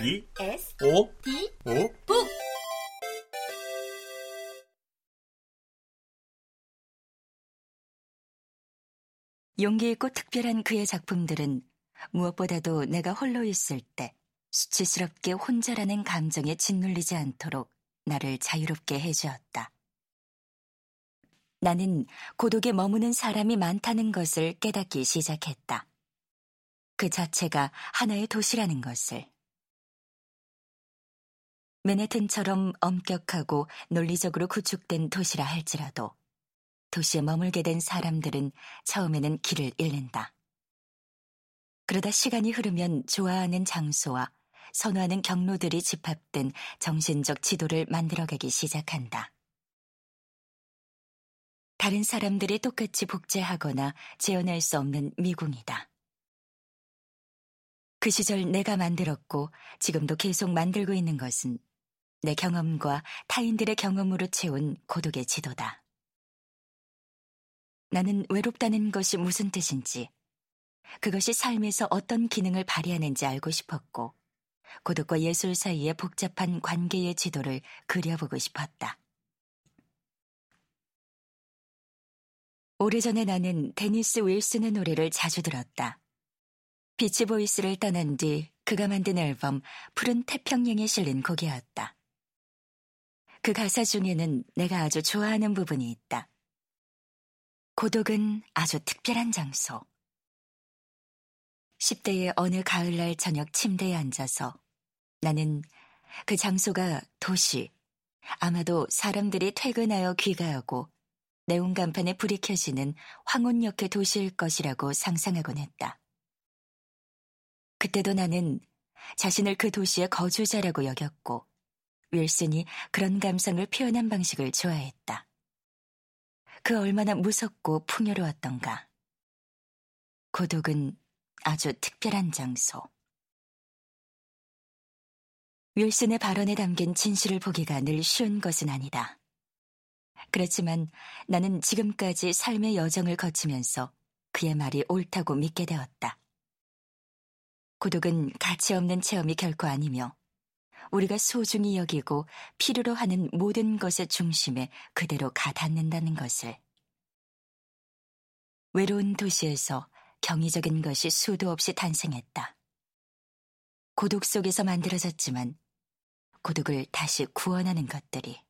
B S O D O 북. 용기 있고 특별한 그의 작품들은 무엇보다도 내가 홀로 있을 때 수치스럽게 혼자라는 감정에 짓눌리지 않도록 나를 자유롭게 해주었다. 나는 고독에 머무는 사람이 많다는 것을 깨닫기 시작했다. 그 자체가 하나의 도시라는 것을. 맨해튼처럼 엄격하고 논리적으로 구축된 도시라 할지라도 도시에 머물게 된 사람들은 처음에는 길을 잃는다. 그러다 시간이 흐르면 좋아하는 장소와 선호하는 경로들이 집합된 정신적 지도를 만들어가기 시작한다. 다른 사람들이 똑같이 복제하거나 재현할 수 없는 미궁이다. 그 시절 내가 만들었고 지금도 계속 만들고 있는 것은 내 경험과 타인들의 경험으로 채운 고독의 지도다. 나는 외롭다는 것이 무슨 뜻인지, 그것이 삶에서 어떤 기능을 발휘하는지 알고 싶었고, 고독과 예술 사이의 복잡한 관계의 지도를 그려보고 싶었다. 오래전에 나는 데니스 윌슨의 노래를 자주 들었다. 비치보이스를 떠난 뒤 그가 만든 앨범 푸른 태평양에 실린 곡이었다. 그 가사 중에는 내가 아주 좋아하는 부분이 있다. 고독은 아주 특별한 장소. 10대의 어느 가을날 저녁 침대에 앉아서 나는 그 장소가 도시, 아마도 사람들이 퇴근하여 귀가하고 네온 간판에 불이 켜지는 황혼역의 도시일 것이라고 상상하곤 했다. 그때도 나는 자신을 그 도시의 거주자라고 여겼고 윌슨이 그런 감상을 표현한 방식을 좋아했다. 그 얼마나 무섭고 풍요로웠던가. 고독은 아주 특별한 장소. 윌슨의 발언에 담긴 진실을 보기가 늘 쉬운 것은 아니다. 그렇지만 나는 지금까지 삶의 여정을 거치면서 그의 말이 옳다고 믿게 되었다. 고독은 가치 없는 체험이 결코 아니며 우리가 소중히 여기고 필요로 하는 모든 것의 중심에 그대로 가닿는다는 것을. 외로운 도시에서 경이적인 것이 수도 없이 탄생했다. 고독 속에서 만들어졌지만 고독을 다시 구원하는 것들이.